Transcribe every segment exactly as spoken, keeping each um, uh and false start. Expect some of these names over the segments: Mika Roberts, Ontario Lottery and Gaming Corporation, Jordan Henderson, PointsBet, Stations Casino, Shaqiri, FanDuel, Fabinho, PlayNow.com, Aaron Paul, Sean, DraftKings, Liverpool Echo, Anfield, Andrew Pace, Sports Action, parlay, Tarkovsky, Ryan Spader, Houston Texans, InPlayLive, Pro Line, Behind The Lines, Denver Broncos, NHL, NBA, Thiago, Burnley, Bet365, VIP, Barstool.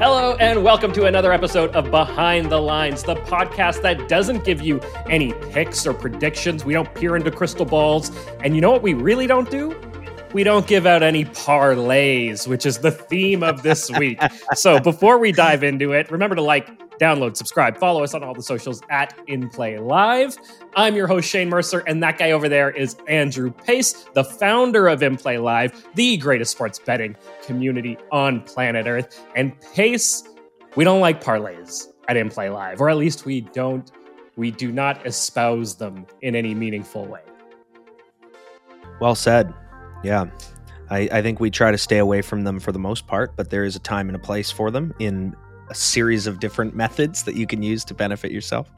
Hello and welcome to another episode of Behind the Lines, the podcast that doesn't give you any picks or predictions. We don't peer into crystal balls. And you know what we really don't do? We don't give out any parlays, which is the theme of this week. So before we dive into it, remember to like, download, subscribe, follow us on all the socials at InPlayLive. I'm your host, Shane Mercer, and that guy over there is Andrew Pace, the founder of InPlayLive, the greatest sports betting community on planet Earth. And Pace, we don't like parlays at InPlayLive, or at least we don't, we do not espouse them in any meaningful way. Well said. Yeah, I, I think we try to stay away from them for the most part, but there is a time and a place for them in a series of different methods that you can use to benefit yourself.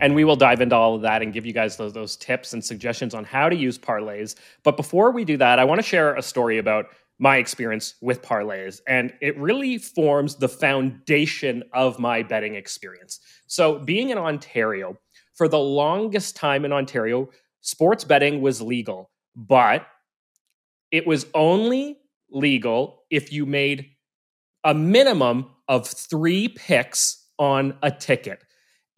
And we will dive into all of that and give you guys those, those tips and suggestions on how to use parlays. But before we do that, I want to share a story about my experience with parlays, and it really forms the foundation of my betting experience. So being in Ontario, for the longest time in Ontario, sports betting was legal, but it was only legal if you made a minimum of three picks on a ticket.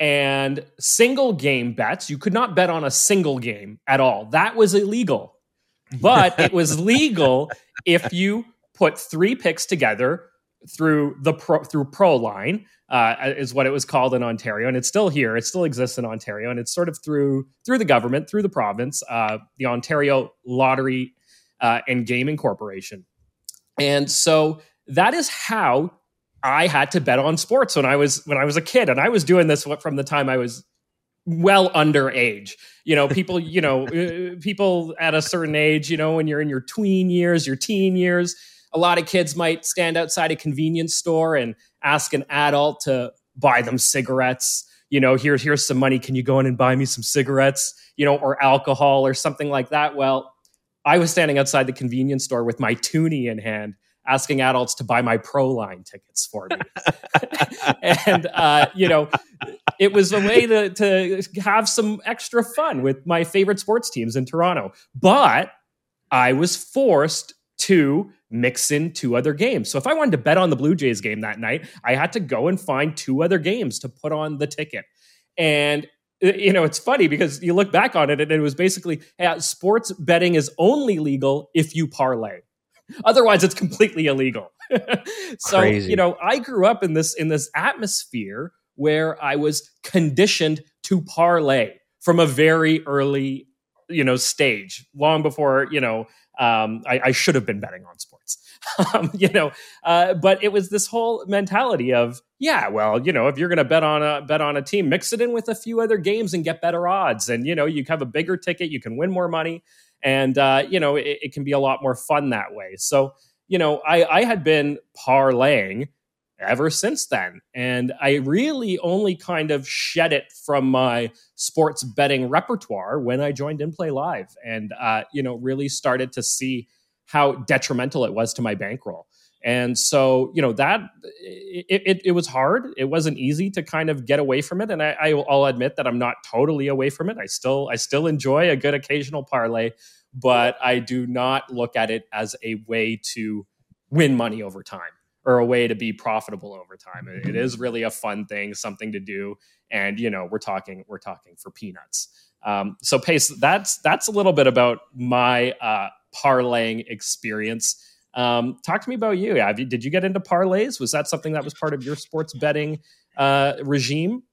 And single game bets, you could not bet on a single game at all. That was illegal. But it was legal if you put three picks together through the pro, through Pro Line, uh, is what it was called in Ontario. And it's still here. It still exists in Ontario. And it's sort of through, through the government, through the province, uh, the Ontario Lottery Uh, and Gaming Corporation. And so that is how I had to bet on sports when I was when I was a kid. And I was doing this from the time I was well underage. You know, people, you know, people at a certain age, you know, when you're in your tween years, your teen years, a lot of kids might stand outside a convenience store and ask an adult to buy them cigarettes. You know, here, here's some money. Can you go in and buy me some cigarettes? You know, or alcohol or something like that. Well, I was standing outside the convenience store with my toonie in hand, asking adults to buy my Pro Line tickets for me. and, uh, you know, it was a way to, to have some extra fun with my favorite sports teams in Toronto. But I was forced to mix in two other games. So if I wanted to bet on the Blue Jays game that night, I had to go and find two other games to put on the ticket. And you know, it's funny because you look back on it and it was basically, hey, sports betting is only legal if you parlay. Otherwise, it's completely illegal. So, crazy. You know, I grew up in this in this atmosphere where I was conditioned to parlay from a very early, you know, stage, long before, you know, um, I, I should have been betting on sports. Um, you know, uh, but it was this whole mentality of, yeah, well, you know, if you're going to bet on a bet on a team, mix it in with a few other games and get better odds. And, you know, you have a bigger ticket, you can win more money. And, uh, you know, it, it can be a lot more fun that way. So, you know, I, I had been parlaying ever since then. And I really only kind of shed it from my sports betting repertoire when I joined InPlayLive and, uh, you know, really started to see how detrimental it was to my bankroll. And so, you know, that it, it, it was hard. It wasn't easy to kind of get away from it. And I, I'll admit that I'm not totally away from it. I still, I still enjoy a good occasional parlay, but I do not look at it as a way to win money over time or a way to be profitable over time. It, it is really a fun thing, something to do. And, you know, we're talking, we're talking for peanuts. Um, so Pace, that's, that's a little bit about my, uh, parlaying experience. Um, talk to me about you. Have you. Did you get into parlays? Was that something that was part of your sports betting uh, regime?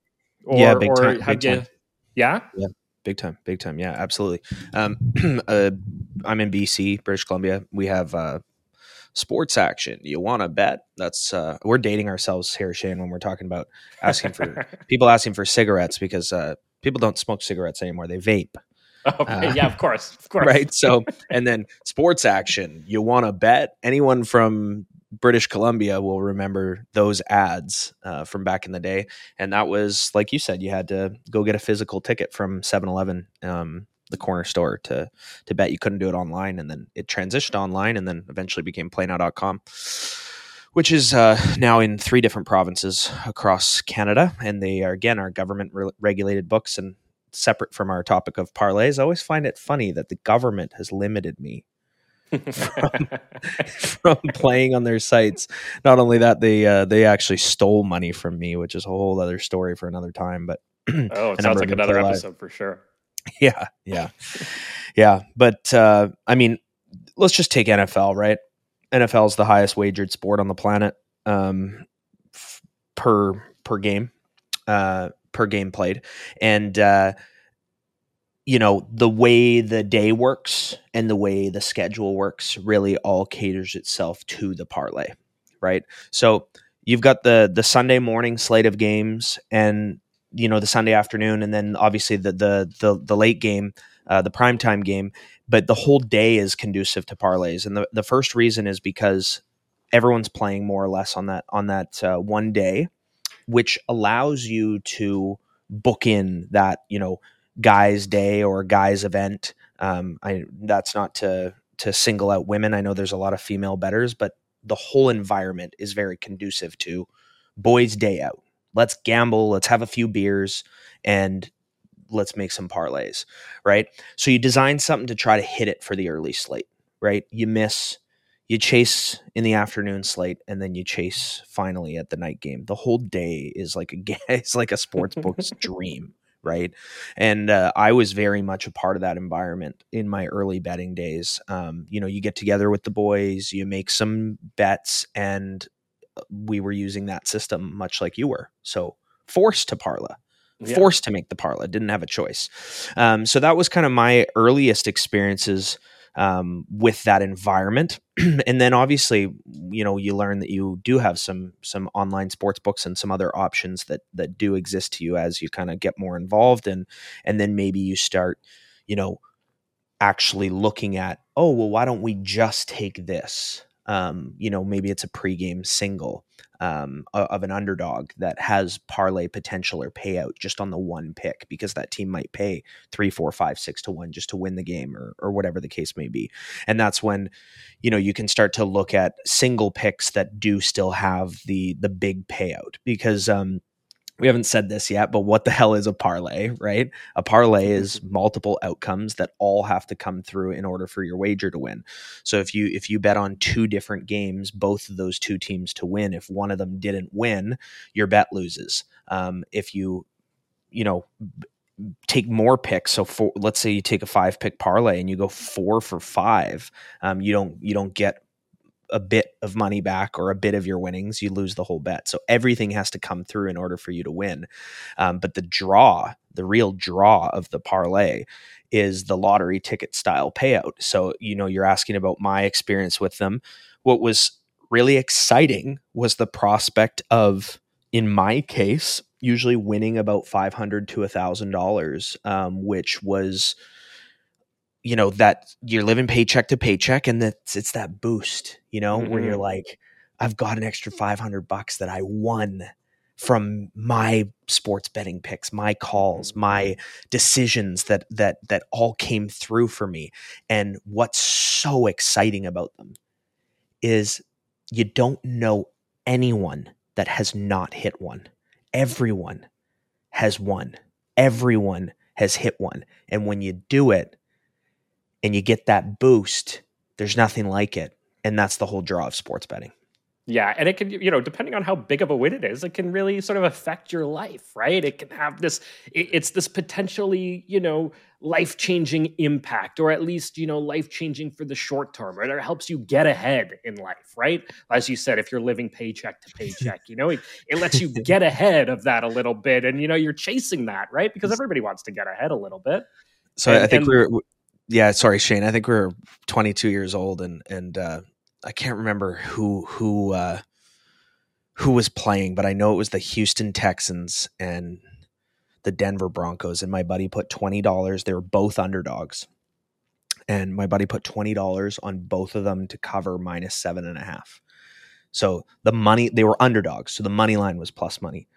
Or, yeah, big or time. Big you, time. Yeah? Yeah, big time. Big time. Yeah, absolutely. Um, uh, I'm in B C, British Columbia. We have uh, Sports Action. You want to bet? That's uh, we're dating ourselves here, Shane, when we're talking about asking for people asking for cigarettes because uh, people don't smoke cigarettes anymore. They vape. Okay. Uh, yeah, of course. Of course. Right. So, and then Sports Action, you want to bet? Anyone from British Columbia will remember those ads uh, from back in the day. And that was, like you said, you had to go get a physical ticket from seven eleven, um, the corner store to, to bet. You couldn't do it online. And then it transitioned online and then eventually became play now dot com, which is uh, now in three different provinces across Canada. And they are, again, are government re- regulated books. And separate from our topic of parlays, I always find it funny that the government has limited me from, from playing on their sites. Not only that, they uh, they actually stole money from me, which is a whole other story for another time. But oh, it sounds like another episode for sure. Yeah, yeah, yeah. But uh, I mean, let's just take N F L, right? N F L is the highest wagered sport on the planet um, f- per per game, uh, per game played, and uh, you know, the way the day works and the way the schedule works really all caters itself to the parlay, right? So you've got the the Sunday morning slate of games, and you know, the Sunday afternoon, and then obviously the the the, the late game, uh, the primetime game. But the whole day is conducive to parlays, and the, the first reason is because everyone's playing more or less on that on that uh, one day, which allows you to book in that, you know, guy's day or guy's event. Um, I that's not to to single out women. I know there's a lot of female bettors, but the whole environment is very conducive to boys' day out. Let's gamble, let's have a few beers, and let's make some parlays, right? So you design something to try to hit it for the early slate, right? You miss, you chase in the afternoon slate, and then you chase finally at the night game. The whole day is like a it's like a sportsbook's dream, right? And uh, I was very much a part of that environment in my early betting days. Um, you know, you get together with the boys, you make some bets, and we were using that system much like you were. So forced to parlay, yeah. forced to make the parlay, didn't have a choice. Um, so that was kind of my earliest experiences um, with that environment. And then obviously, you know, you learn that you do have some, some online sports books and some other options that, that do exist to you as you kind of get more involved. And, and then maybe you start, you know, actually looking at, oh, well, why don't we just take this? Um, you know, maybe it's a pregame single um, of an underdog that has parlay potential or payout just on the one pick, because that team might pay three, four, five, six to one just to win the game, or, or whatever the case may be. And that's when, you know, you can start to look at single picks that do still have the, the big payout, because um, we haven't said this yet, but what the hell is a parlay, right? A parlay is multiple outcomes that all have to come through in order for your wager to win. So if you if you bet on two different games, both of those two teams to win, if one of them didn't win, your bet loses. Um, if you, you know, b- take more picks. So for, let's say you take a five pick parlay and you go four for five, um, you don't you don't get a bit of money back or a bit of your winnings, you lose the whole bet. So everything has to come through in order for you to win. Um, but the draw, the real draw of the parlay is the lottery ticket style payout. So, you know, you're asking about my experience with them. What was really exciting was the prospect of, in my case, usually winning about five hundred dollars to one thousand dollars, um, which was, you know, that you're living paycheck to paycheck, and that's, it's that boost, you know, mm-hmm. where you're like, I've got an extra five hundred bucks that I won from my sports betting picks, my calls, my decisions that, that, that all came through for me. And what's so exciting about them is you don't know anyone that has not hit one. Everyone has won. Everyone has hit one. And when you do it, and you get that boost, there's nothing like it. And that's the whole draw of sports betting. Yeah. And it can, you know, depending on how big of a win it is, it can really sort of affect your life, right? It can have this, it's this potentially, you know, life-changing impact, or at least, you know, life-changing for the short term, right? Or it helps you get ahead in life, right? As you said, if you're living paycheck to paycheck, you know, it, it lets you get ahead of that a little bit. And, you know, you're chasing that, right? Because everybody wants to get ahead a little bit. So and, I think and, we were... We- Yeah, sorry, Shane. I think we were twenty-two years old, and and uh, I can't remember who who uh, who was playing, but I know it was the Houston Texans and the Denver Broncos. And my buddy put twenty dollars. They were both underdogs, and my buddy put twenty dollars on both of them to cover minus seven and a half. So the money, they were underdogs, so the money line was plus money.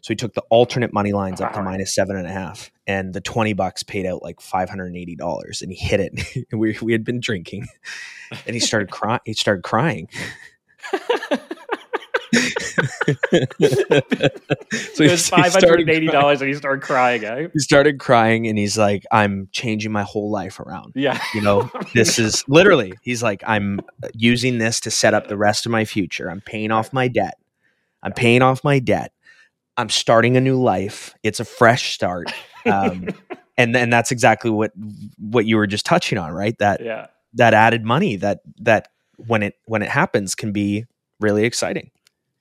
So he took the alternate money lines up to minus seven and a half, and the twenty bucks paid out like five hundred eighty dollars, and he hit it. we we had been drinking, and he started crying. He started crying. So it was five hundred eighty dollars and he started crying. Eh? He started crying and he's like, I'm changing my whole life around. Yeah. You know, this is literally, he's like, I'm using this to set up the rest of my future. I'm paying off my debt. I'm paying off my debt. I'm starting a new life. It's a fresh start. Um, and then that's exactly what, what you were just touching on, right? That, yeah. that added money that, that when it, when it happens can be really exciting.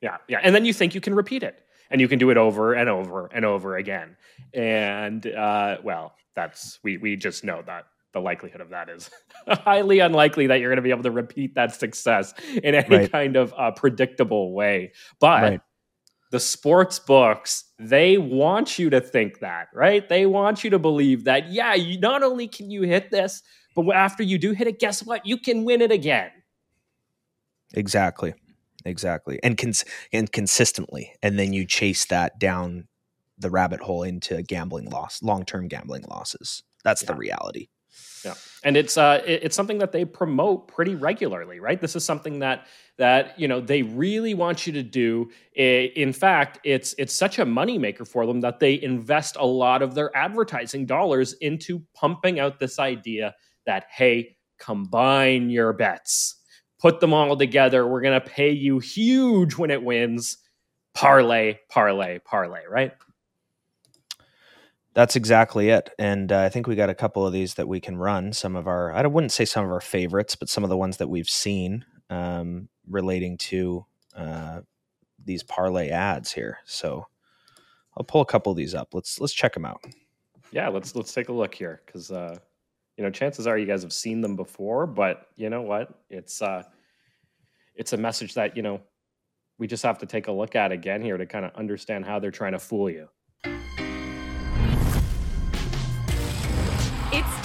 Yeah. Yeah. And then you think you can repeat it and you can do it over and over and over again. And, uh, well, that's, we, we just know that the likelihood of that is highly unlikely that you're going to be able to repeat that success in any right. kind of uh, predictable way. But right. the sports books, they want you to think that, right? They want you to believe that, yeah, you, not only can you hit this, but after you do hit it, guess what? You can win it again. Exactly. Exactly. And cons- and consistently. And then you chase that down the rabbit hole into gambling loss, long-term gambling losses. That's yeah. the reality. Yeah. And it's uh, it, it's something that they promote pretty regularly, right? This is something that that you know they really want you to do. In fact, it's it's such a moneymaker for them that they invest a lot of their advertising dollars into pumping out this idea that, hey, combine your bets. Put them all together. We're going to pay you huge when it wins. Parlay, parlay, parlay, right? That's exactly it. And uh, I think we got a couple of these that we can run. Some of our, I wouldn't say some of our favorites, but some of the ones that we've seen um, relating to uh, these parlay ads here. So I'll pull a couple of these up. Let's let's check them out. Yeah, let's let's take a look here because... Uh... You know, chances are you guys have seen them before, but you know what? It's uh, it's a message that, you know, we just have to take a look at again here to kind of understand how they're trying to fool you. It's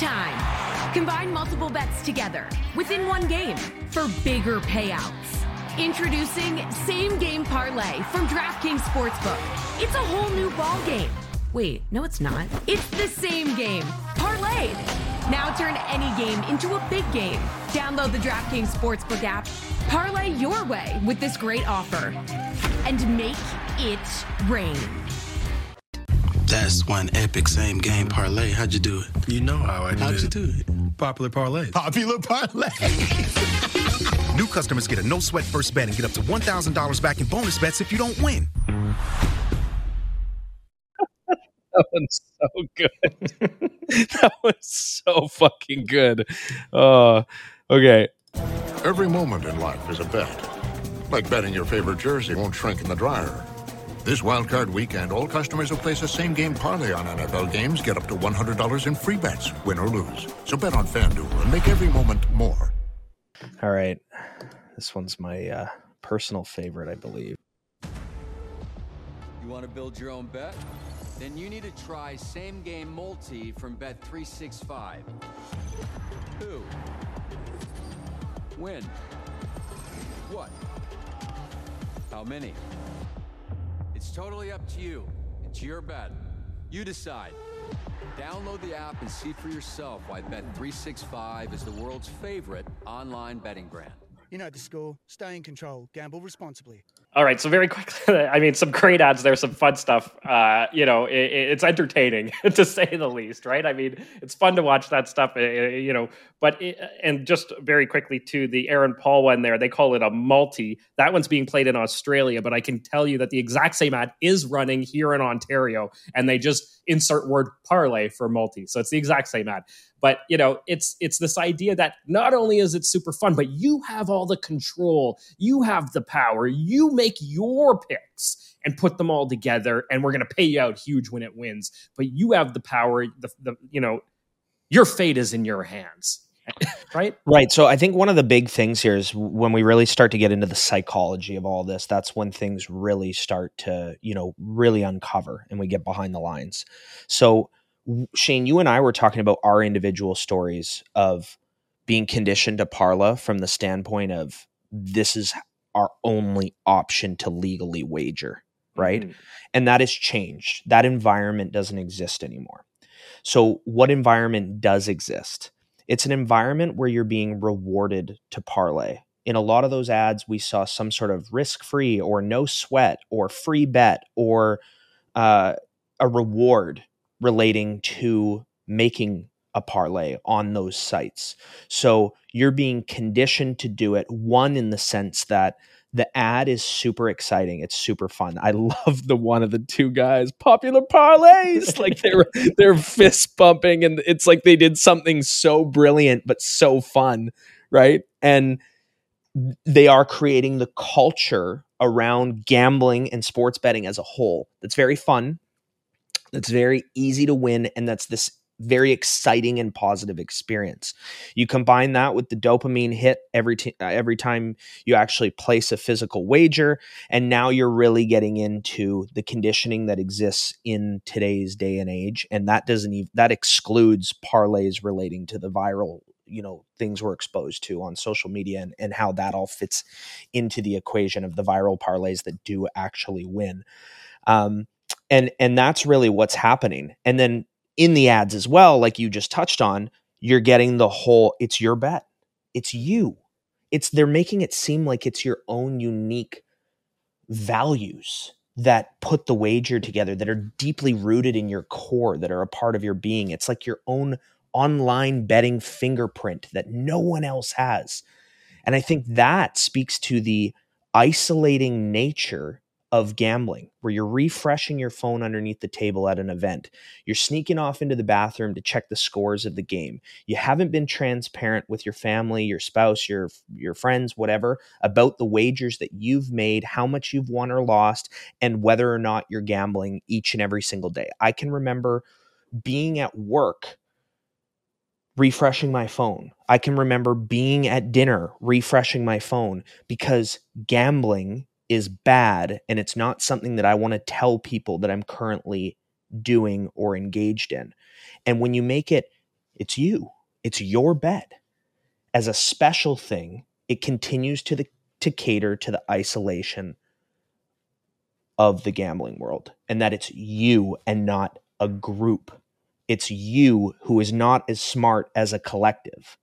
time. Combine multiple bets together within one game for bigger payouts. Introducing Same Game Parlay from DraftKings Sportsbook. It's a whole new ball game. Wait, no, it's not. It's the same game, parlayed. Now turn any game into a big game. Download the DraftKings Sportsbook app, parlay your way with this great offer, and make it rain. That's one epic same game parlay. How'd you do it? You know how I did it. How'd you do it? Popular parlay. Popular parlay. New customers get a no-sweat first bet and get up to one thousand dollars back in bonus bets if you don't win. That one's so good. That was so fucking good. Oh, okay. Every moment in life is a bet. Like betting your favorite jersey won't shrink in the dryer. This wildcard weekend, all customers who place a same-game parlay on N F L games get up to one hundred dollars in free bets, win or lose. So bet on FanDuel and make every moment more. All right. This one's my uh, personal favorite, I believe. You want to build your own bet? Then you need to try Same Game Multi from Bet three sixty-five. Who? When? What? How many? It's totally up to you. It's your bet. You decide. Download the app and see for yourself why Bet three sixty-five is the world's favorite online betting brand. You know the score. Stay in control. Gamble responsibly. All right. So very quickly, I mean, some great ads there, some fun stuff. Uh, you know, it, it's entertaining to say the least, right? I mean, it's fun to watch that stuff, you know, but it, and just very quickly to the Aaron Paul one there, they call it a multi. That one's being played in Australia, but I can tell you that the exact same ad is running here in Ontario and they just insert word parlay for multi. So it's the exact same ad. But, you know, it's it's this idea that not only is it super fun, but you have all the control. You have the power. You make your picks and put them all together. And we're going to pay you out huge when it wins. But you have the power. The, the you know, your fate is in your hands. Right? Right. So I think one of the big things here is when we really start to get into the psychology of all this, that's when things really start to, you know, really uncover and we get behind the lines. So Shane, you and I were talking about our individual stories of being conditioned to parla from the standpoint of this is our only option to legally wager, right? Mm-hmm. And that has changed. That environment doesn't exist anymore. So what environment does exist? It's an environment where you're being rewarded to parlay. in a lot of those ads, we saw some sort of risk-free or no sweat or free bet or uh, a reward relating to making a parlay on those sites. So you're being conditioned to do it, one, in the sense that the ad is super exciting. It's super fun. I love the one of the two guys, popular parlays, like they're they're fist bumping, and it's like they did something so brilliant but so fun, right? And they are creating the culture around gambling and sports betting as a whole. That's very fun. That's very easy to win, and that's this very exciting and positive experience. You combine that with the dopamine hit every t- every time you actually place a physical wager, and now you're really getting into the conditioning that exists in today's day and age, and that doesn't even, that excludes parlays relating to the viral, you know, things we're exposed to on social media, and, and how that all fits into the equation of the viral parlays that do actually win. Um, and and that's really what's happening. And then in the ads as well, like you just touched on, you're getting the whole, it's your bet. It's you. It's, they're making it seem like it's your own unique values that put the wager together, that are deeply rooted in your core, that are a part of your being. It's like your own online betting fingerprint that no one else has. And I think that speaks to the isolating nature of gambling, where you're refreshing your phone underneath the table at an event. You're sneaking off into the bathroom to check the scores of the game. You haven't been transparent with your family, your spouse, your your friends, whatever, about the wagers that you've made, how much you've won or lost, and whether or not you're gambling each and every single day. I can remember being at work, refreshing my phone. I can remember being at dinner, refreshing my phone, because gambling is bad, and it's not something that I want to tell people that I'm currently doing or engaged in. And when you make it, it's you, it's your bet, as a special thing, it continues to the, to cater to the isolation of the gambling world, and that it's you and not a group. It's you who is not as smart as a collective.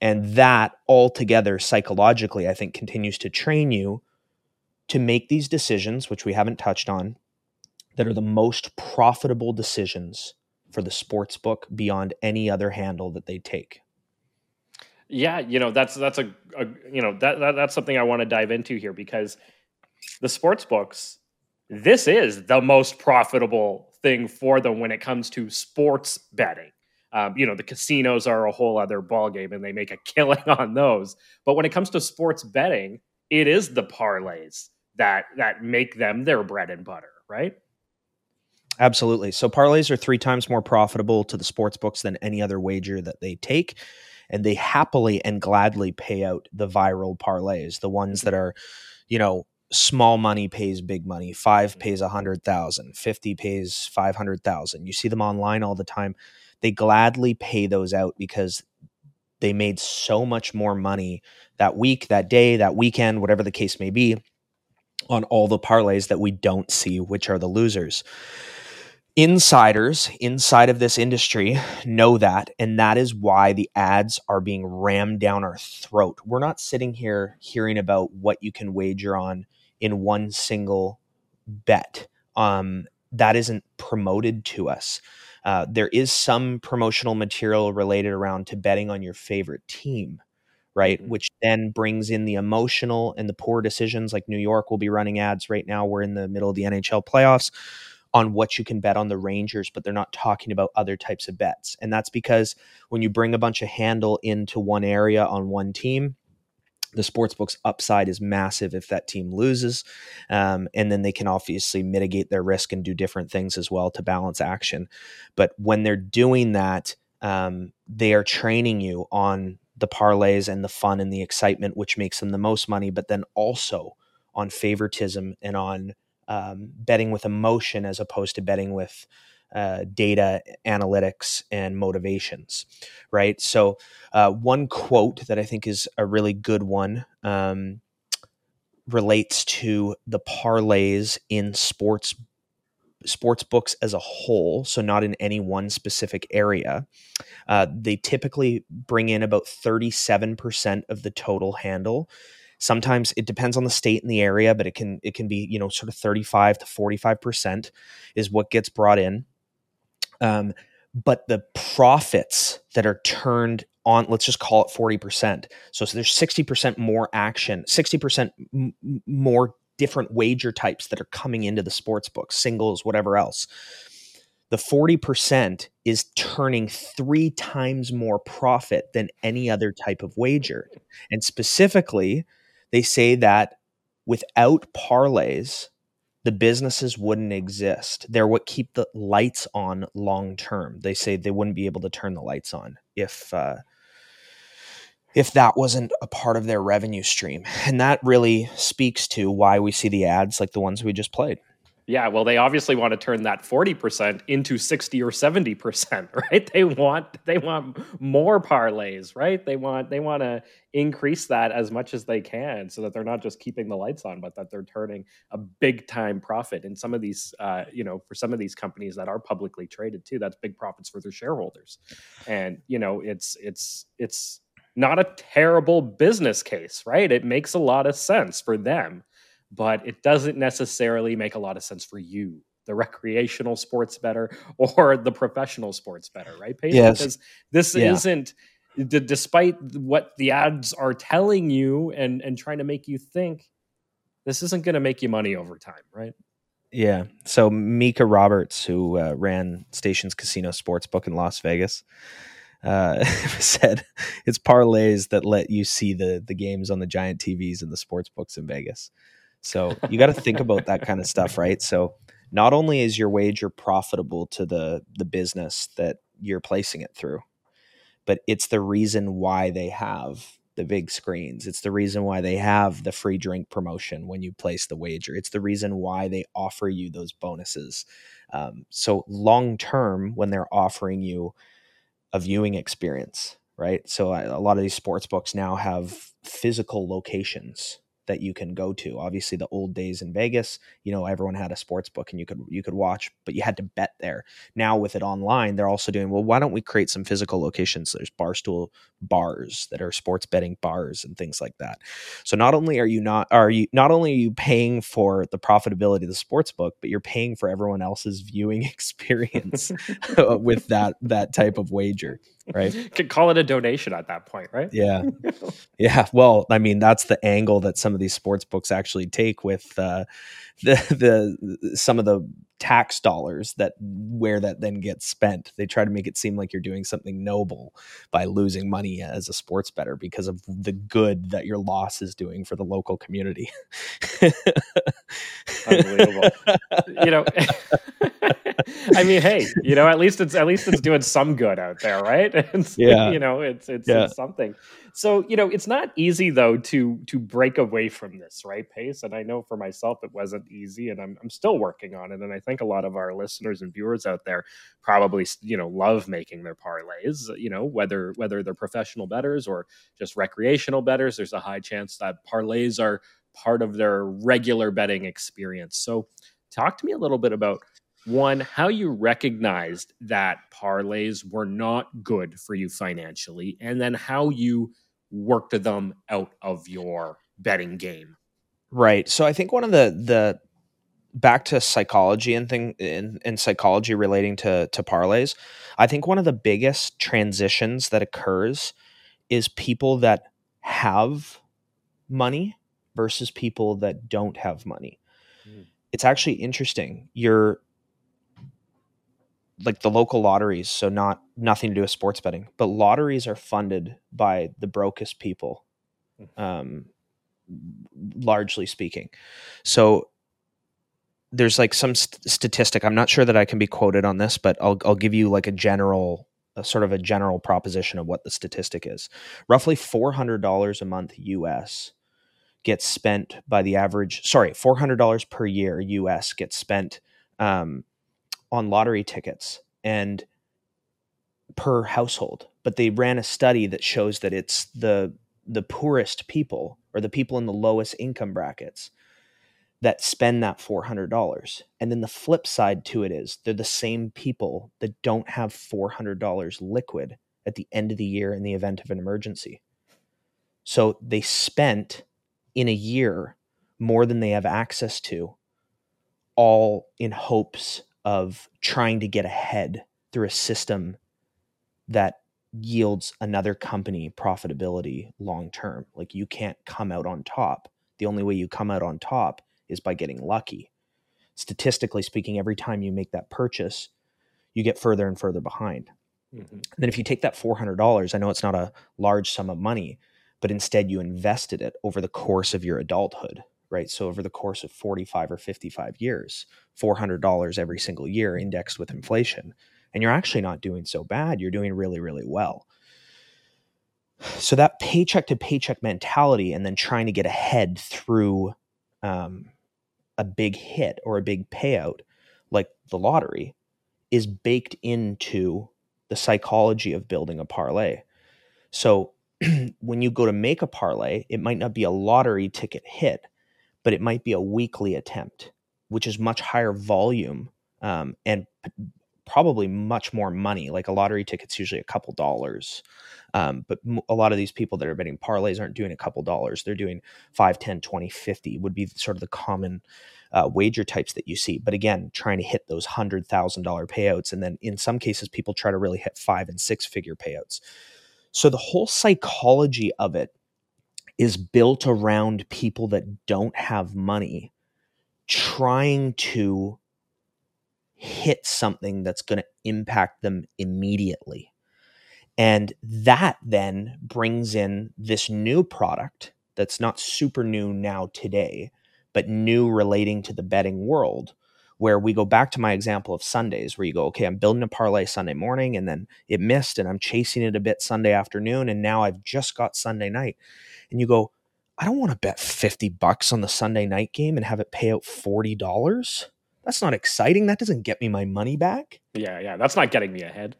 And that altogether psychologically, I think, continues to train you to make these decisions, which we haven't touched on, that are the most profitable decisions for the sports book beyond any other handle that they take. Yeah, you know, that's that's a, a you know that, that that's something I want to dive into here, because the sports books, this is the most profitable thing for them when it comes to sports betting. Um, you know, the casinos are a whole other ballgame, and they make a killing on those. But when it comes to sports betting, it is the parlays that that make them their bread and butter, right? Absolutely. So parlays are three times more profitable to the sports books than any other wager that they take, and they happily and gladly pay out the viral parlays, the ones that are, you know, small money pays big money, five pays a hundred thousand, fifty pays five hundred thousand. You see them online all the time. They gladly pay those out because they made so much more money that week, that day, that weekend, whatever the case may be, on all the parlays that we don't see, which are the losers. Insiders inside of this industry know that, and that is why the ads are being rammed down our throat. We're not sitting here hearing about what you can wager on in one single bet. Um, that isn't promoted to us. Uh, there is some promotional material related around to betting on your favorite team, right? Which then brings in the emotional and the poor decisions. Like New York will be running ads right now. We're in the middle of the N H L playoffs, on what you can bet on the Rangers, but they're not talking about other types of bets. And that's because when you bring a bunch of handle into one area on one team, the sportsbook's upside is massive if that team loses. Um, and then they can obviously mitigate their risk and do different things as well to balance action. But when they're doing that, um, they are training you on the parlays and the fun and the excitement, which makes them the most money, but then also on favoritism and on um, betting with emotion as opposed to betting with Uh, data, analytics, and motivations, right? So uh, one quote that I think is a really good one um, relates to the parlays in sports sports books as a whole, so not in any one specific area, uh, they typically bring in about thirty-seven percent of the total handle. Sometimes it depends on the state and the area, but it can it can be, you know, sort of thirty-five to forty-five percent is what gets brought in. Um, but the profits that are turned on, let's just call it forty percent. So, so there's sixty percent more action, sixty percent m- more different wager types that are coming into the sports book, singles, whatever else. The forty percent is turning three times more profit than any other type of wager. And specifically, they say that without parlays, the businesses wouldn't exist. They're what keep the lights on long term. They say they wouldn't be able to turn the lights on if uh, if that wasn't a part of their revenue stream. And that really speaks to why we see the ads like the ones we just played. Yeah, well, they obviously want to turn that forty percent into sixty or seventy percent, right? They want they want more parlays, right? They want they want to increase that as much as they can so that they're not just keeping the lights on, but that they're turning a big time profit. And some of these, uh, you know, for some of these companies that are publicly traded too, that's big profits for their shareholders. And, you know, it's it's it's not a terrible business case, right? It makes a lot of sense for them. But it doesn't necessarily make a lot of sense for you, the recreational sports bettor or the professional sports bettor, right, Peyton? Yes. Because this yeah. isn't, d- despite what the ads are telling you and, and trying to make you think, this isn't going to make you money over time, right? Yeah. So Mika Roberts, who uh, ran Stations Casino Sportsbook in Las Vegas, uh, said it's parlays that let you see the the games on the giant T Vs and the sports books in Vegas. So you got to think about that kind of stuff, right? So not only is your wager profitable to the the business that you're placing it through, but it's the reason why they have the big screens. It's the reason why they have the free drink promotion when you place the wager. It's the reason why they offer you those bonuses. Um, so long term, when they're offering you a viewing experience, right? So I, a lot of these sports books now have physical locations that you can go to. Obviously, the old days in Vegas, you know, everyone had a sports book and you could you could watch, but you had to bet there. Now with it online, they're also doing, well, why don't we create some physical locations? So there's Barstool bars that are sports betting bars and things like that. So not only are you not are you not only are you paying for the profitability of the sports book, but you're paying for everyone else's viewing experience with that that type of wager. Right. Could call it a donation at that point, right? Yeah. Yeah. Well, I mean, that's the angle that some of these sports books actually take with uh, the, the, some of the tax dollars that where that then gets spent. They try to make it seem like you're doing something noble by losing money as a sports bettor because of the good that your loss is doing for the local community. Unbelievable. You know, I mean, hey, you know, at least it's at least it's doing some good out there, right? It's, yeah, you know, it's it's, yeah. it's something. So, you know, it's not easy though to to break away from this, right, Pace? And I know for myself it wasn't easy, and I'm I'm still working on it. And I think a lot of our listeners and viewers out there probably, you know, love making their parlays. You know, whether whether they're professional bettors or just recreational bettors, there's a high chance that parlays are part of their regular betting experience. So, talk to me a little bit about, one, how you recognized that parlays were not good for you financially, and then how you worked them out of your betting game. Right. So I think one of the, the back to psychology and thing and, and psychology relating to, to parlays, I think one of the biggest transitions that occurs is people that have money versus people that don't have money. Mm. It's actually interesting. You're like the local lotteries, so not nothing to do with sports betting, but lotteries are funded by the brokest people, um, largely speaking. So there's like some st- statistic. I'm not sure that I can be quoted on this, but I'll I'll give you like a general, a sort of a general proposition of what the statistic is. Roughly four hundred dollars a month U S gets spent by the average. Sorry, four hundred dollars per year U S gets spent. Um, on lottery tickets and per household. But they ran a study that shows that it's the the poorest people or the people in the lowest income brackets that spend that four hundred dollars. And then the flip side to it is they're the same people that don't have four hundred dollars liquid at the end of the year in the event of an emergency. So they spent in a year more than they have access to, all in hopes of trying to get ahead through a system that yields another company profitability long-term. Like, you can't come out on top. The only way you come out on top is by getting lucky. Statistically speaking, every time you make that purchase, you get further and further behind. Mm-hmm. And then if you take that four hundred dollars, I know it's not a large sum of money, but instead you invested it over the course of your adulthood, right? So over the course of forty-five or fifty-five years, four hundred dollars every single year indexed with inflation, and you're actually not doing so bad. You're doing really, really well. So that paycheck to paycheck mentality, and then trying to get ahead through um, a big hit or a big payout, like the lottery, is baked into the psychology of building a parlay. So when you go to make a parlay, it might not be a lottery ticket hit, but it might be a weekly attempt, which is much higher volume um, and p- probably much more money. Like, a lottery ticket's usually a couple dollars. Um, but m- a lot of these people that are betting parlays aren't doing a couple dollars. They're doing five, ten, twenty, fifty would be sort of the common uh, wager types that you see. But again, trying to hit those one hundred thousand dollars payouts. And then in some cases, people try to really hit five and six figure payouts. So the whole psychology of it is built around people that don't have money trying to hit something that's going to impact them immediately. And that then brings in this new product that's not super new now today, but new relating to the betting world, where we go back to my example of Sundays, where you go, okay, I'm building a parlay Sunday morning, and then it missed, and I'm chasing it a bit Sunday afternoon, and now I've just got Sunday night. And you go, I don't want to bet fifty bucks on the Sunday night game and have it pay out forty dollars. That's not exciting. That doesn't get me my money back. Yeah, yeah. That's not getting me ahead.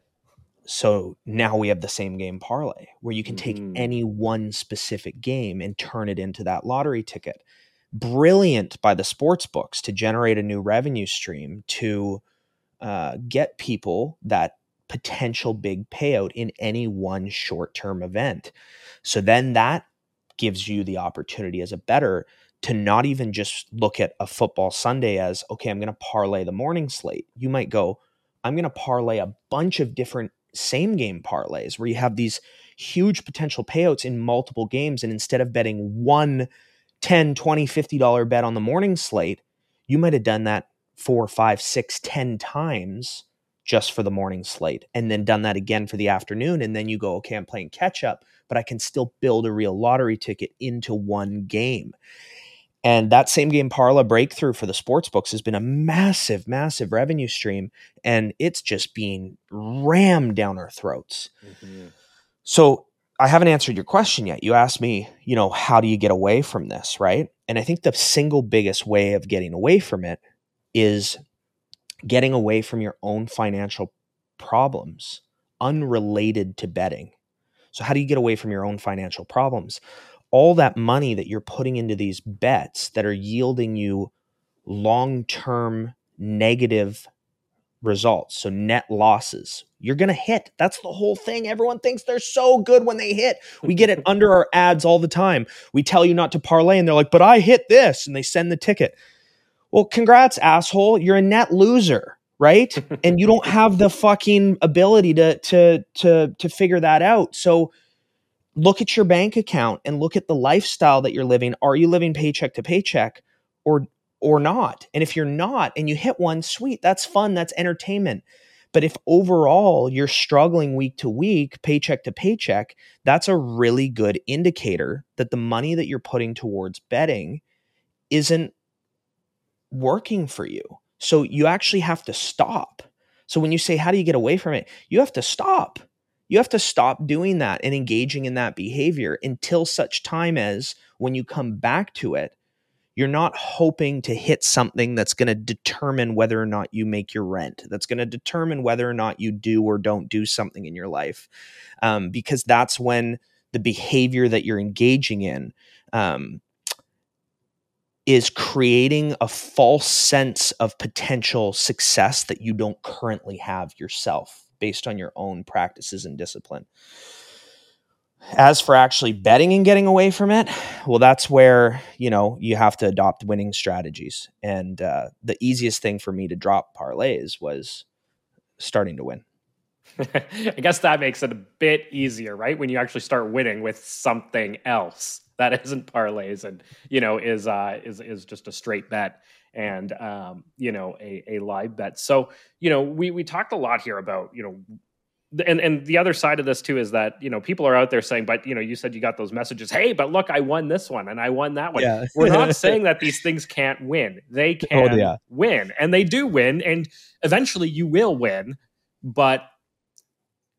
So now we have the same game parlay, where you can take mm-hmm. any one specific game and turn it into that lottery ticket. Brilliant by the sports books to generate a new revenue stream to uh, get people that potential big payout in any one short-term event. So then that gives you the opportunity as a bettor to not even just look at a football Sunday as, okay, I'm going to parlay the morning slate. You might go, I'm going to parlay a bunch of different same game parlays where you have these huge potential payouts in multiple games. And instead of betting one ten, twenty, fifty dollar bet on the morning slate, you might have done that four, five, six, ten times just for the morning slate, and then done that again for the afternoon. And then you go, okay, I'm playing catch up, but I can still build a real lottery ticket into one game. And that same game parlay breakthrough for the sports books has been a massive, massive revenue stream, and it's just being rammed down our throats. Mm-hmm. So I haven't answered your question yet. You asked me, you know, how do you get away from this, right? And I think the single biggest way of getting away from it is getting away from your own financial problems unrelated to betting. So how do you get away from your own financial problems? All that money that you're putting into these bets that are yielding you long-term negative results, so net losses, you're going to hit. That's the whole thing. Everyone thinks they're so good when they hit. We get it under our ads all the time. We tell you not to parlay, and they're like, but I hit this, and they send the ticket. Well, congrats, asshole. You're a net loser, right? And you don't have the fucking ability to, to, to, to figure that out. So look at your bank account and look at the lifestyle that you're living. Are you living paycheck to paycheck or, or not? And if you're not, and you hit one, sweet, that's fun. That's entertainment. But if overall you're struggling week to week, paycheck to paycheck, that's a really good indicator that the money that you're putting towards betting isn't working for you. So you actually have to stop. So when you say, how do you get away from it? You have to stop. You have to stop doing that and engaging in that behavior until such time as when you come back to it, you're not hoping to hit something that's going to determine whether or not you make your rent. That's going to determine whether or not you do or don't do something in your life. Um, because that's when the behavior that you're engaging in, um, is creating a false sense of potential success that you don't currently have yourself based on your own practices and discipline. As for actually betting and getting away from it, well, that's where, you know, you have to adopt winning strategies. And uh, the easiest thing for me to drop parlays was starting to win. I guess that makes it a bit easier, right? When you actually start winning with something else that isn't parlays and, you know, is uh, is is just a straight bet and, um, you know, a, a live bet. So, you know, we we talked a lot here about, you know, And and the other side of this too is that, you know, people are out there saying, but, you know, you said you got those messages, hey, but look, I won this one and I won that one. Yeah. We're not saying that these things can't win. They can oh, yeah. win, and they do win, and eventually you will win. But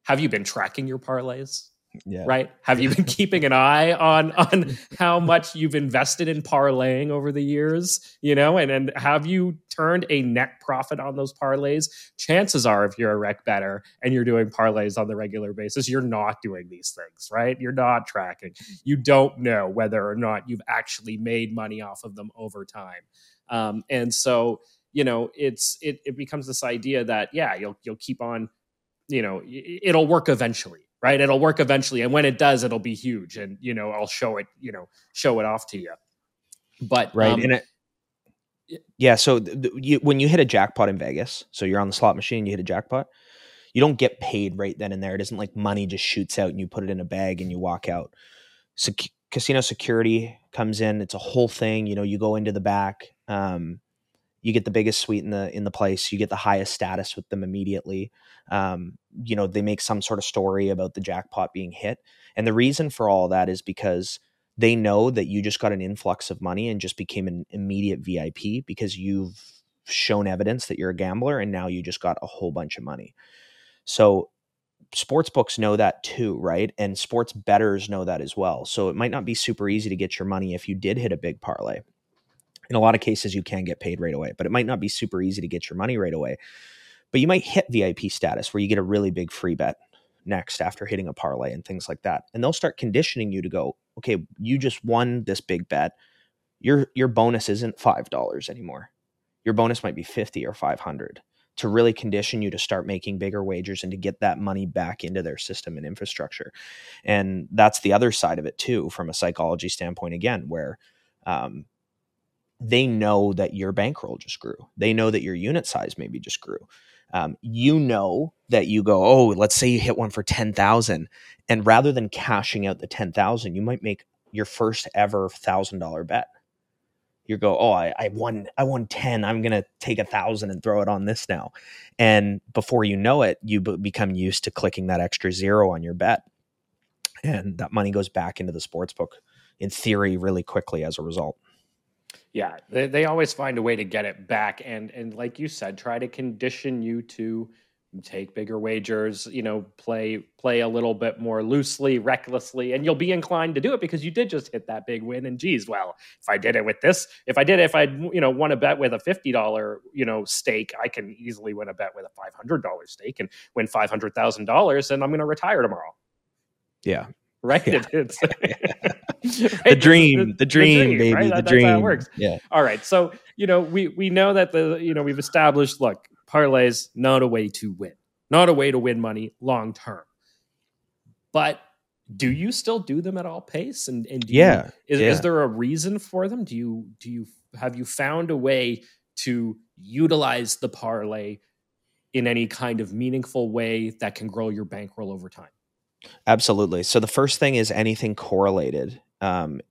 have you been tracking your parlays? Yeah. Right? Have you been keeping an eye on on how much you've invested in parlaying over the years? You know, and and have you turned a net profit on those parlays? Chances are, if you're a rec bettor and you're doing parlays on the regular basis, you're not doing these things, right? You're not tracking. You don't know whether or not you've actually made money off of them over time, um, and so you know it's it it becomes this idea that yeah, you'll you'll keep on, you know, it'll work eventually. Right, it'll work eventually, and when it does, it'll be huge, and you know I'll show it, you know, show it off to you. But right, um, and it, yeah. So th- th- you, when you hit a jackpot in Vegas, so you're on the slot machine, you hit a jackpot, you don't get paid right then and there. It isn't like money just shoots out and you put it in a bag and you walk out. So c- casino security comes in; it's a whole thing. You know, you go into the back, um, you get the biggest suite in the in the place, you get the highest status with them immediately. Um, you know, they make some sort of story about the jackpot being hit. And the reason for all that is because they know that you just got an influx of money and just became an immediate V I P because you've shown evidence that you're a gambler and now you just got a whole bunch of money. So sports books know that too, right? And sports bettors know that as well. So it might not be super easy to get your money if you did hit a big parlay. In a lot of cases, you can get paid right away, but it might not be super easy to get your money right away. But you might hit V I P status where you get a really big free bet next after hitting a parlay and things like that. And they'll start conditioning you to go, okay, you just won this big bet. Your your bonus isn't five dollars anymore. Your bonus might be fifty or five hundred to really condition you to start making bigger wagers and to get that money back into their system and infrastructure. And that's the other side of it too, from a psychology standpoint, again, where um, they know that your bankroll just grew. They know that your unit size maybe just grew. Um, you know that you go, oh, let's say you hit one for ten thousand, and rather than cashing out the ten thousand, you might make your first ever one thousand dollars bet. You go, oh, I, I won, I won ten. I'm going to take a thousand and throw it on this now. And before you know it, you b- become used to clicking that extra zero on your bet. And that money goes back into the sports book in theory really quickly as a result. Yeah, they, they always find a way to get it back. And and like you said, try to condition you to take bigger wagers, you know, play play a little bit more loosely, recklessly, and you'll be inclined to do it because you did just hit that big win. And geez, well, if I did it with this, if I did it, if I, you know, won a bet with a fifty dollars, you know, stake, I can easily win a bet with a five hundred dollars stake and win five hundred thousand dollars, and I'm going to retire tomorrow. Yeah. Right? Yeah. It's, right? The dream, the dream, the dream baby, right? that, the that's dream. How it works. Yeah. All right. So, you know, we, we know that the, you know, we've established, look, parlays, not a way to win, not a way to win money long term, but do you still do them at all, Pace? And, and do yeah, you, is, yeah. is there a reason for them? Do you, do you, have you found a way to utilize the parlay in any kind of meaningful way that can grow your bankroll over time? Absolutely. So the first thing is anything correlated. Um,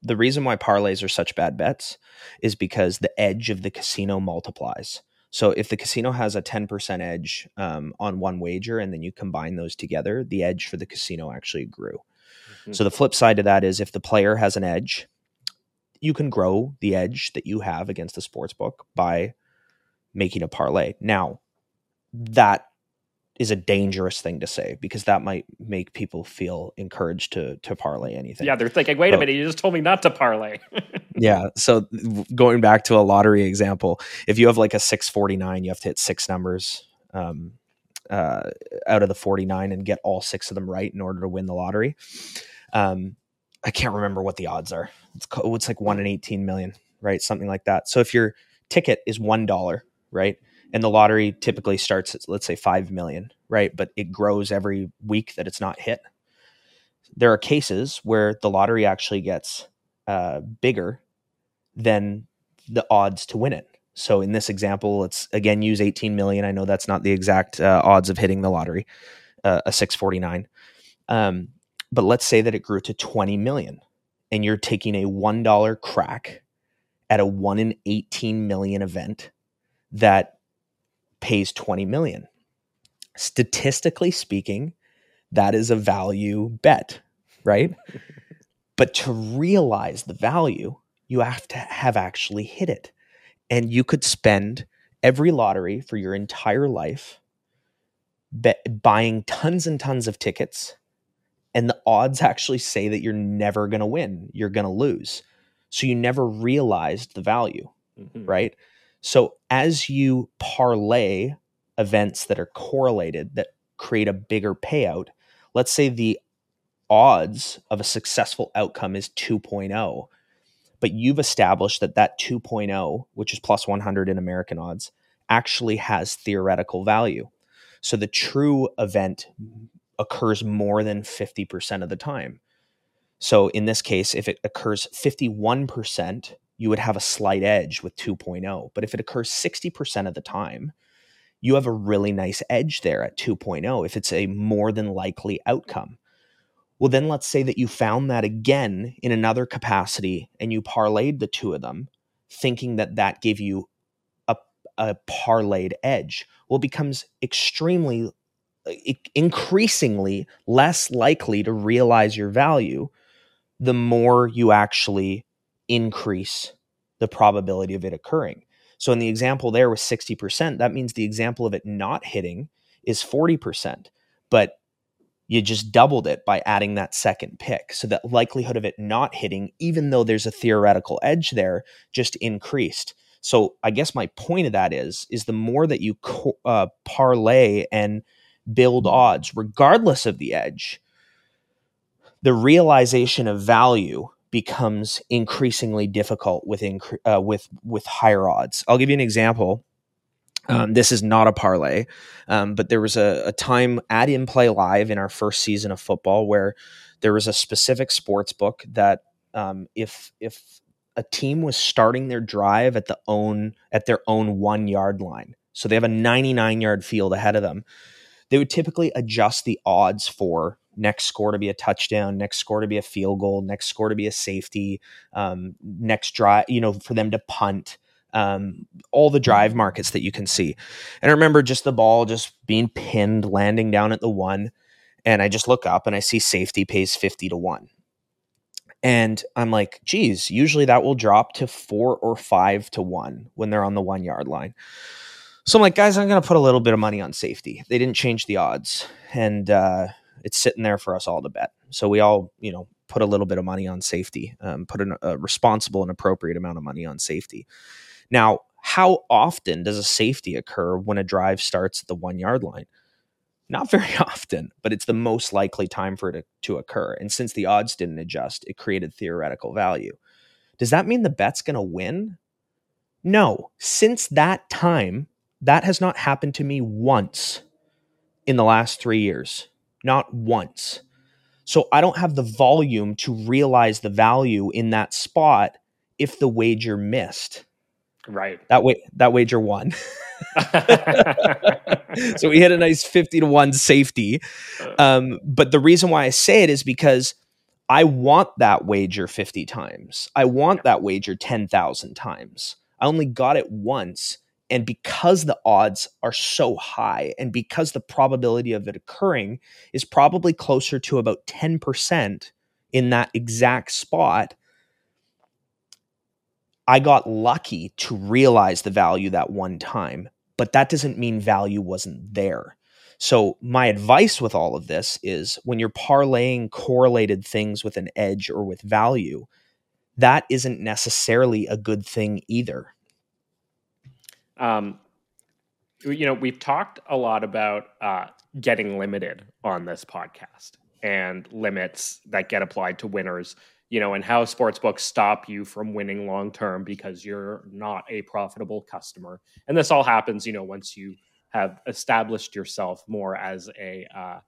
the reason why parlays are such bad bets is because the edge of the casino multiplies. So if the casino has a ten percent edge um, on one wager and then you combine those together, the edge for the casino actually grew. Mm-hmm. So the flip side to that is if the player has an edge, you can grow the edge that you have against the sportsbook by making a parlay. Now, that is a dangerous thing to say because that might make people feel encouraged to to parlay anything. Yeah, they're thinking, wait but, a minute, you just told me not to parlay. Yeah, so going back to a lottery example, if you have like a six forty-nine, you have to hit six numbers um, uh, out of the forty-nine and get all six of them right in order to win the lottery. Um, I can't remember what the odds are. It's, it's like one in eighteen million. right? Something like that. So if your ticket is one dollar, right? And the lottery typically starts at, let's say, five million, right? But it grows every week that it's not hit. There are cases where the lottery actually gets uh, bigger than the odds to win it. So in this example, let's again use eighteen million. I know that's not the exact uh, odds of hitting the lottery, uh, a six forty-nine. Um, but let's say that it grew to twenty million and you're taking a one dollar crack at a one in eighteen million event that pays twenty million. Statistically speaking, that is a value bet, right? But to realize the value, you have to have actually hit it. And you could spend every lottery for your entire life bet- buying tons and tons of tickets, and the odds actually say that you're never going to win. You're going to lose. So you never realized the value, mm-hmm. right? So as you parlay events that are correlated that create a bigger payout, let's say the odds of a successful outcome is two point oh, but you've established that that two point oh, which is plus one hundred in American odds, actually has theoretical value. So the true event occurs more than fifty percent of the time. So in this case, if it occurs fifty-one percent, you would have a slight edge with two point oh. But if it occurs sixty percent of the time, you have a really nice edge there at two point oh if it's a more than likely outcome. Well, then let's say that you found that again in another capacity and you parlayed the two of them, thinking that that gave you a, a parlayed edge. Well, it becomes extremely increasingly less likely to realize your value the more you actually increase the probability of it occurring. So in the example there with sixty percent, that means the example of it not hitting is forty percent, but you just doubled it by adding that second pick. So that likelihood of it not hitting, even though there's a theoretical edge there, just increased. So I guess my point of that is, is the more that you co- uh, parlay and build odds, regardless of the edge, the realization of value becomes increasingly difficult with incre- uh, with with higher odds. I'll give you an example. Um, this is not a parlay, um, but there was a, a time at InPlayLive in our first season of football where there was a specific sports book that um, if if a team was starting their drive at the own at their own one yard line, so they have a ninety-nine yard field ahead of them, they would typically adjust the odds for next score to be a touchdown, next score to be a field goal, next score to be a safety, um, next drive, you know, for them to punt, um, all the drive markets that you can see. And I remember just the ball just being pinned, landing down at the one. And I just look up and I see safety pays fifty to one. And I'm like, geez, usually that will drop to four or five to one when they're on the one yard line. So I'm like, guys, I'm going to put a little bit of money on safety. They didn't change the odds, and uh, it's sitting there for us all to bet. So we all, you know, put a little bit of money on safety, um, put an, a responsible and appropriate amount of money on safety. Now, how often does a safety occur when a drive starts at the one yard line? Not very often, but it's the most likely time for it to, to occur. And since the odds didn't adjust, it created theoretical value. Does that mean the bet's going to win? No. Since that time, that has not happened to me once in the last three years. Not once. So I don't have the volume to realize the value in that spot if the wager missed. Right. That way, that wager won. So we had a nice fifty to one safety. Um, but the reason why I say it is because I want that wager fifty times. I want that wager ten thousand times. I only got it once. And because the odds are so high and because the probability of it occurring is probably closer to about ten percent in that exact spot, I got lucky to realize the value that one time, but that doesn't mean value wasn't there. So my advice with all of this is when you're parlaying correlated things with an edge or with value, that isn't necessarily a good thing either. Um, you know, we've talked a lot about uh, getting limited on this podcast and limits that get applied to winners you know, and how sportsbooks stop you from winning long term because you're not a profitable customer. And this all happens, you know, once you have established yourself more as a uh,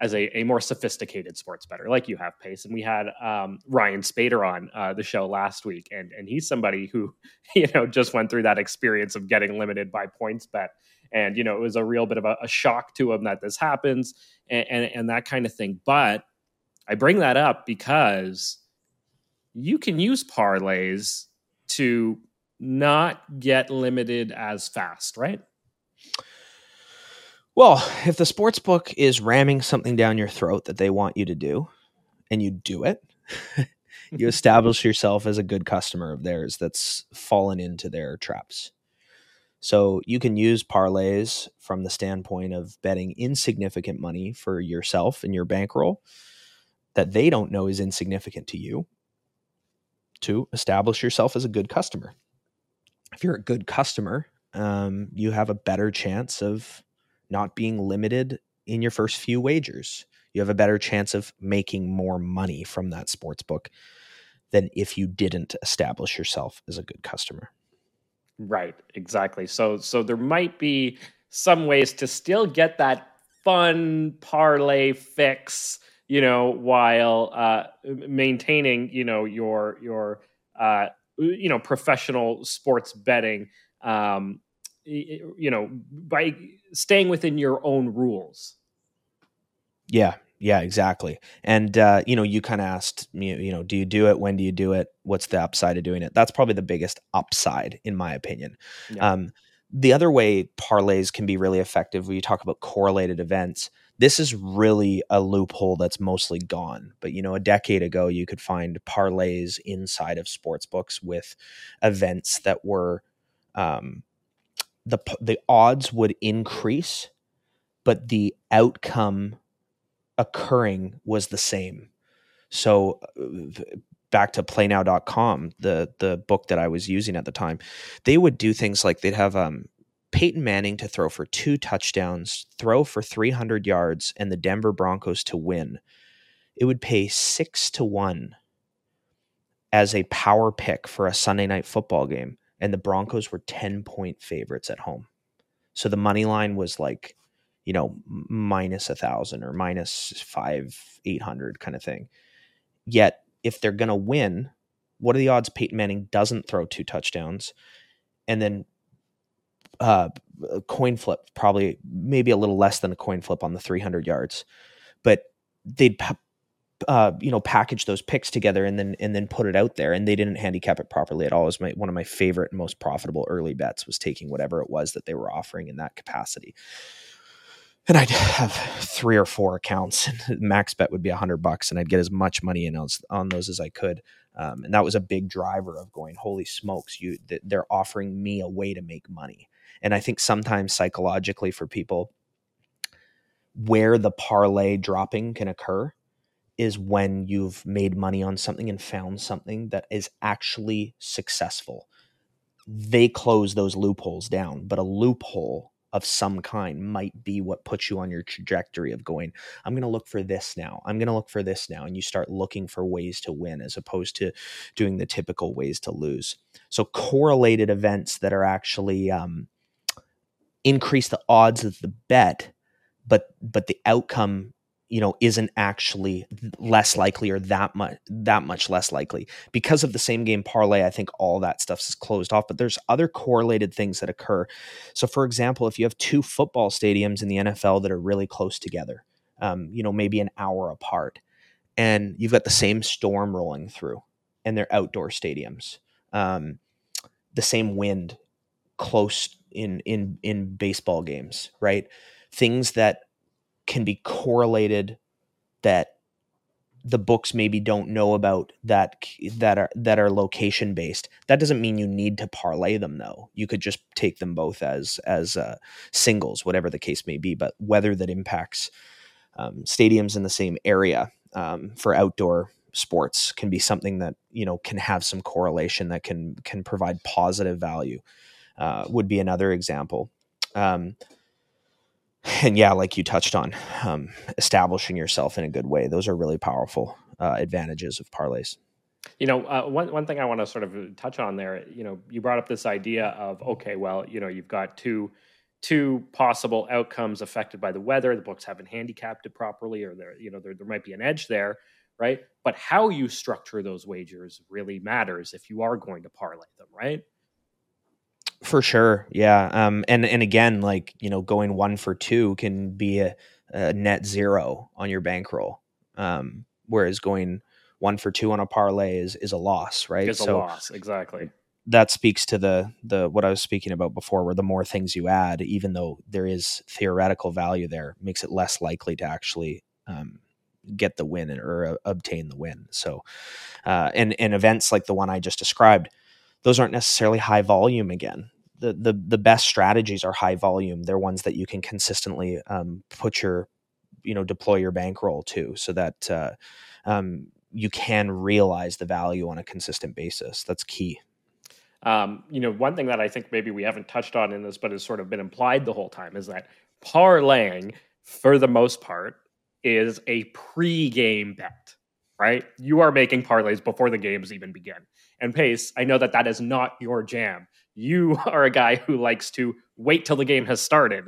as a, a more sophisticated sports bettor, like you have, Pace. And we had um, Ryan Spader on uh, the show last week, and and he's somebody who, you know, just went through that experience of getting limited by PointsBet. And, you know, it was a real bit of a, a shock to him that this happens and, and, and that kind of thing. But I bring that up because you can use parlays to not get limited as fast, right? Well, if the sports book is ramming something down your throat that they want you to do and you do it, you establish yourself as a good customer of theirs that's fallen into their traps. So you can use parlays from the standpoint of betting insignificant money for yourself and your bankroll that they don't know is insignificant to you to establish yourself as a good customer. If you're a good customer, um, you have a better chance of not being limited in your first few wagers. You have a better chance of making more money from that sports book than if you didn't establish yourself as a good customer. Right, exactly. So so there might be some ways to still get that fun parlay fix, you know, while uh, maintaining, you know, your your uh, you know, professional sports betting, um, you know, by staying within your own rules. Yeah, yeah, exactly. And uh, you know, you kind of asked me, you know, do you do it? When do you do it? What's the upside of doing it? That's probably the biggest upside, in my opinion. Yeah. Um, the other way parlays can be really effective, when you talk about correlated events, this is really a loophole that's mostly gone. But, you know, a decade ago, you could find parlays inside of sportsbooks with events that were um, the the odds would increase, but the outcome occurring was the same. So back to play now dot com, the the book that I was using at the time, they would do things like they'd have um, Peyton Manning to throw for two touchdowns, throw for three hundred yards, and the Denver Broncos to win. It would pay six to one as a power pick for a Sunday night football game, and the Broncos were ten point favorites at home. So the money line was like, you know, minus a thousand or minus five, eight hundred kind of thing. Yet, if they're going to win, what are the odds Peyton Manning doesn't throw two touchdowns? And then uh, a coin flip, probably maybe a little less than a coin flip on the three hundred yards, but they'd, uh, you know, package those picks together and then, and then put it out there, and they didn't handicap it properly at all. It was my, one of my favorite and most profitable early bets was taking whatever it was that they were offering in that capacity. And I'd have three or four accounts, and max bet would be a hundred bucks, and I'd get as much money in those, on those as I could. Um, and that was a big driver of going, holy smokes, you, th- they're offering me a way to make money. And I think sometimes psychologically for people, where the parlay dropping can occur is when you've made money on something and found something that is actually successful. They close those loopholes down, but a loophole of some kind might be what puts you on your trajectory of going, I'm going to look for this now. I'm going to look for this now. And you start looking for ways to win as opposed to doing the typical ways to lose. So correlated events that are actually um, increase the odds of the bet, but but the outcome, you know, isn't actually less likely or that much, that much less likely because of the same game parlay. I think all that stuff is closed off, but there's other correlated things that occur. So for example, if you have two football stadiums in the N F L that are really close together, um, you know, maybe an hour apart, and you've got the same storm rolling through and they're outdoor stadiums, um, the same wind close in, in, in baseball games, right? Things that can be correlated that the books maybe don't know about that, that are, that are location based. That doesn't mean you need to parlay them though. You could just take them both as, as uh, singles, whatever the case may be, but weather that impacts um, stadiums in the same area um, for outdoor sports can be something that, you know, can have some correlation that can, can provide positive value uh, would be another example. Um, And yeah, like you touched on, um, establishing yourself in a good way. Those are really powerful uh, advantages of parlays. You know, uh, one one thing I want to sort of touch on there, you know, you brought up this idea of, okay, well, you know, you've got two two possible outcomes affected by the weather. The books haven't handicapped it properly, or there, you know, there, there might be an edge there, right? But how you structure those wagers really matters if you are going to parlay them, right? For sure, yeah. Um, and and again, like, you know, going one for two can be a, a net zero on your bankroll, um, whereas going one for two on a parlay is is a loss, right? It's so a loss, exactly. That speaks to the the what I was speaking about before, where the more things you add, even though there is theoretical value there, makes it less likely to actually um, get the win or uh, obtain the win. So, uh, and and events like the one I just described, those aren't necessarily high volume. Again, the the the best strategies are high volume. They're ones that you can consistently um, put your, you know, deploy your bankroll to, so that uh, um, you can realize the value on a consistent basis. That's key. Um, you know, one thing that I think maybe we haven't touched on in this, but has sort of been implied the whole time, is that parlaying, for the most part, is a pre-game bet, right? You are making parlays before the games even begin. And Pace, I know that that is not your jam. You are a guy who likes to wait till the game has started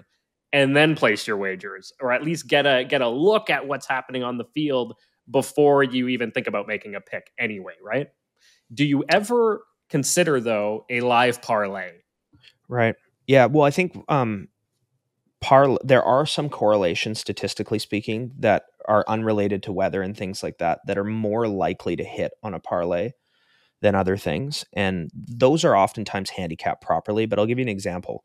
and then place your wagers, or at least get a get a look at what's happening on the field before you even think about making a pick anyway, right? Do you ever consider, though, a live parlay? Right. Yeah. Well, I think um, par- there are some correlations, statistically speaking, that are unrelated to weather and things like that, that are more likely to hit on a parlay than other things. And those are oftentimes handicapped properly. But I'll give you an example.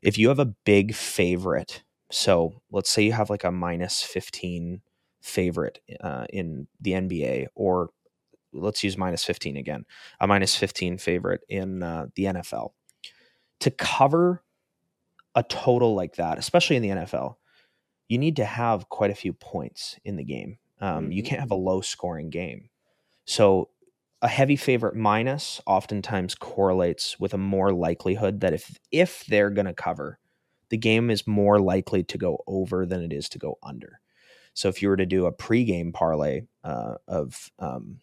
If you have a big favorite, so let's say you have like a minus fifteen favorite uh, in the N B A, or let's use minus fifteen again, a minus fifteen favorite in uh, the N F L. To cover a total like that, especially in the N F L, you need to have quite a few points in the game. Um, mm-hmm. You can't have a low scoring game. So a heavy favorite minus oftentimes correlates with a more likelihood that if, if they're going to cover, the game is more likely to go over than it is to go under. So if you were to do a pregame parlay uh, of, um,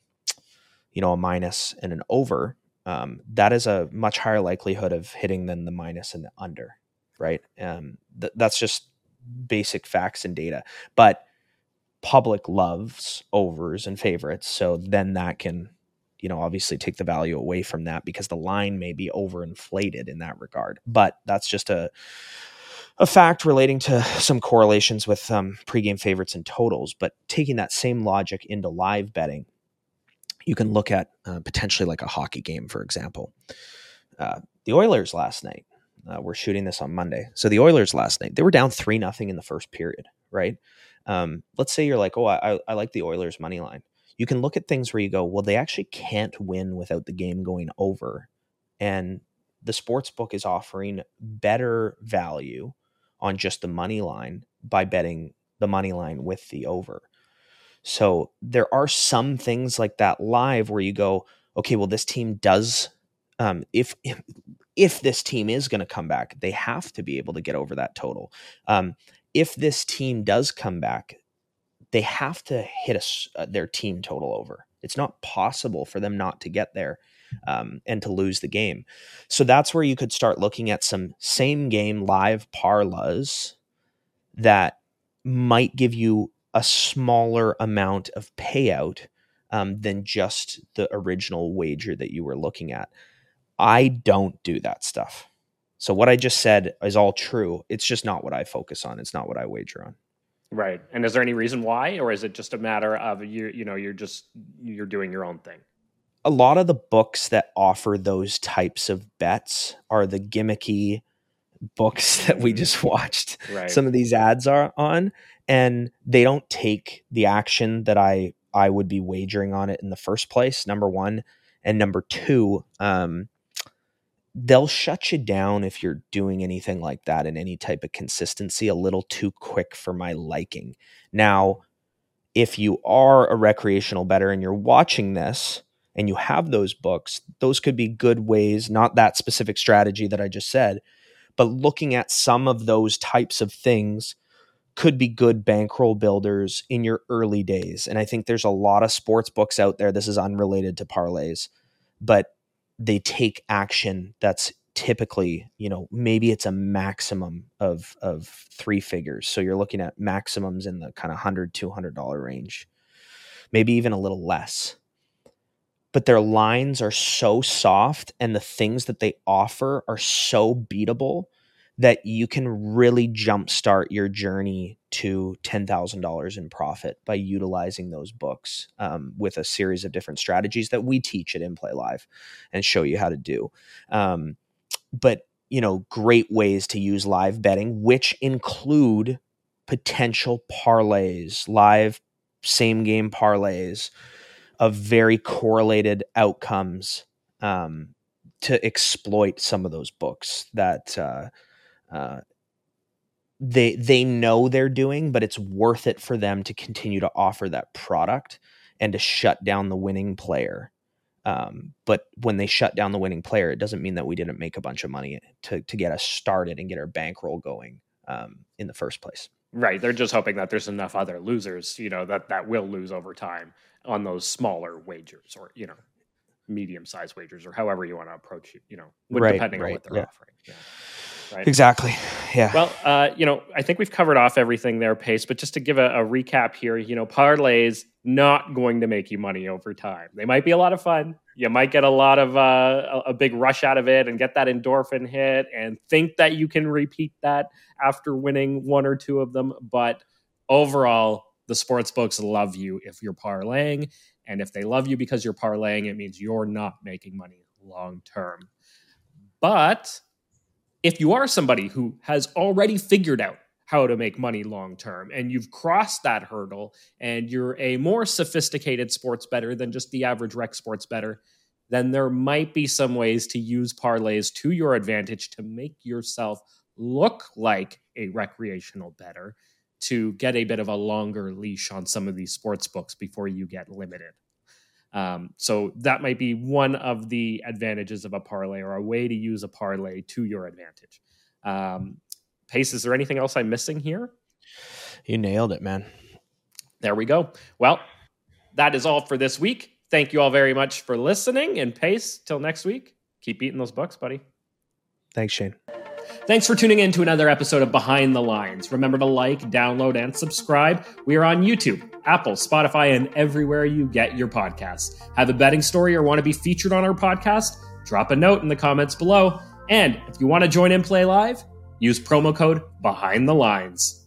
you know, a minus and an over, um, that is a much higher likelihood of hitting than the minus and the under, right? Um, th- that's just basic facts and data. But public loves overs and favorites, so then that can, you know, obviously take the value away from that, because the line may be overinflated in that regard. But that's just a a fact relating to some correlations with um, pregame favorites and totals. But taking that same logic into live betting, you can look at uh, potentially like a hockey game, for example. Uh, the Oilers last night, uh, we're shooting this on Monday. So the Oilers last night, they were down three nothing in the first period, right? Um, let's say you're like, oh, I, I like the Oilers money line. You can look at things where you go, well, they actually can't win without the game going over. And the sports book is offering better value on just the money line by betting the money line with the over. So there are some things like that live where you go, okay, well, this team does, um, if, if, if this team is going to come back, they have to be able to get over that total. Um, if this team does come back, they have to hit a, their team total over. It's not possible for them not to get there um, and to lose the game. So that's where you could start looking at some same game live parlays that might give you a smaller amount of payout um, than just the original wager that you were looking at. I don't do that stuff. So what I just said is all true. It's just not what I focus on. It's not what I wager on. Right. And is there any reason why, or is it just a matter of you, you know, you're just, you're doing your own thing? A lot of the books that offer those types of bets are the gimmicky books that we just watched. Right. Some of these ads are on, and they don't take the action that I, I would be wagering on it in the first place. Number one. And number two, um, they'll shut you down if you're doing anything like that in any type of consistency, a little too quick for my liking. Now, if you are a recreational bettor and you're watching this and you have those books, those could be good ways, not that specific strategy that I just said, but looking at some of those types of things could be good bankroll builders in your early days. And I think there's a lot of sports books out there. This is unrelated to parlays, but they take action that's typically, you know, maybe it's a maximum of of three figures. So you're looking at maximums in the kind of one hundred dollars, two hundred dollars range, maybe even a little less. But their lines are so soft and the things that they offer are so beatable that you can really jumpstart your journey to ten thousand dollars in profit by utilizing those books um, with a series of different strategies that we teach at InPlayLive and show you how to do. Um, but, you know, great ways to use live betting, which include potential parlays, live same game parlays of very correlated outcomes um, to exploit some of those books that, uh, Uh, they they know they're doing, but it's worth it for them to continue to offer that product and to shut down the winning player. Um, but when they shut down the winning player, it doesn't mean that we didn't make a bunch of money to to get us started and get our bankroll going um, in the first place. Right. They're just hoping that there's enough other losers, you know, that that will lose over time on those smaller wagers or, you know, medium-sized wagers or however you want to approach it, you know, with, right, depending right, on what they're yeah. offering. Yeah. Right. Exactly. Yeah. Well, uh, you know, I think we've covered off everything there, Pace, but just to give a, a recap here, you know, parlays not going to make you money over time. They might be a lot of fun. You might get a lot of, uh, a, a big rush out of it and get that endorphin hit and think that you can repeat that after winning one or two of them. But overall, the sports books love you if you're parlaying. And if they love you because you're parlaying, it means you're not making money long term. But if you are somebody who has already figured out how to make money long-term and you've crossed that hurdle and you're a more sophisticated sports bettor than just the average rec sports bettor, then there might be some ways to use parlays to your advantage to make yourself look like a recreational bettor, to get a bit of a longer leash on some of these sports books before you get limited. Um, so that might be one of the advantages of a parlay, or a way to use a parlay to your advantage. Um, Pace, is there anything else I'm missing here? You nailed it, man. There we go. Well, that is all for this week. Thank you all very much for listening, and Pace, till next week, keep eating those bucks, buddy. Thanks, Shane. Thanks for tuning in to another episode of Behind the Lines. Remember to like, download, and subscribe. We are on YouTube, Apple, Spotify, and everywhere you get your podcasts. Have a betting story or want to be featured on our podcast? Drop a note in the comments below. And if you want to join InPlayLive, use promo code Behind the Lines.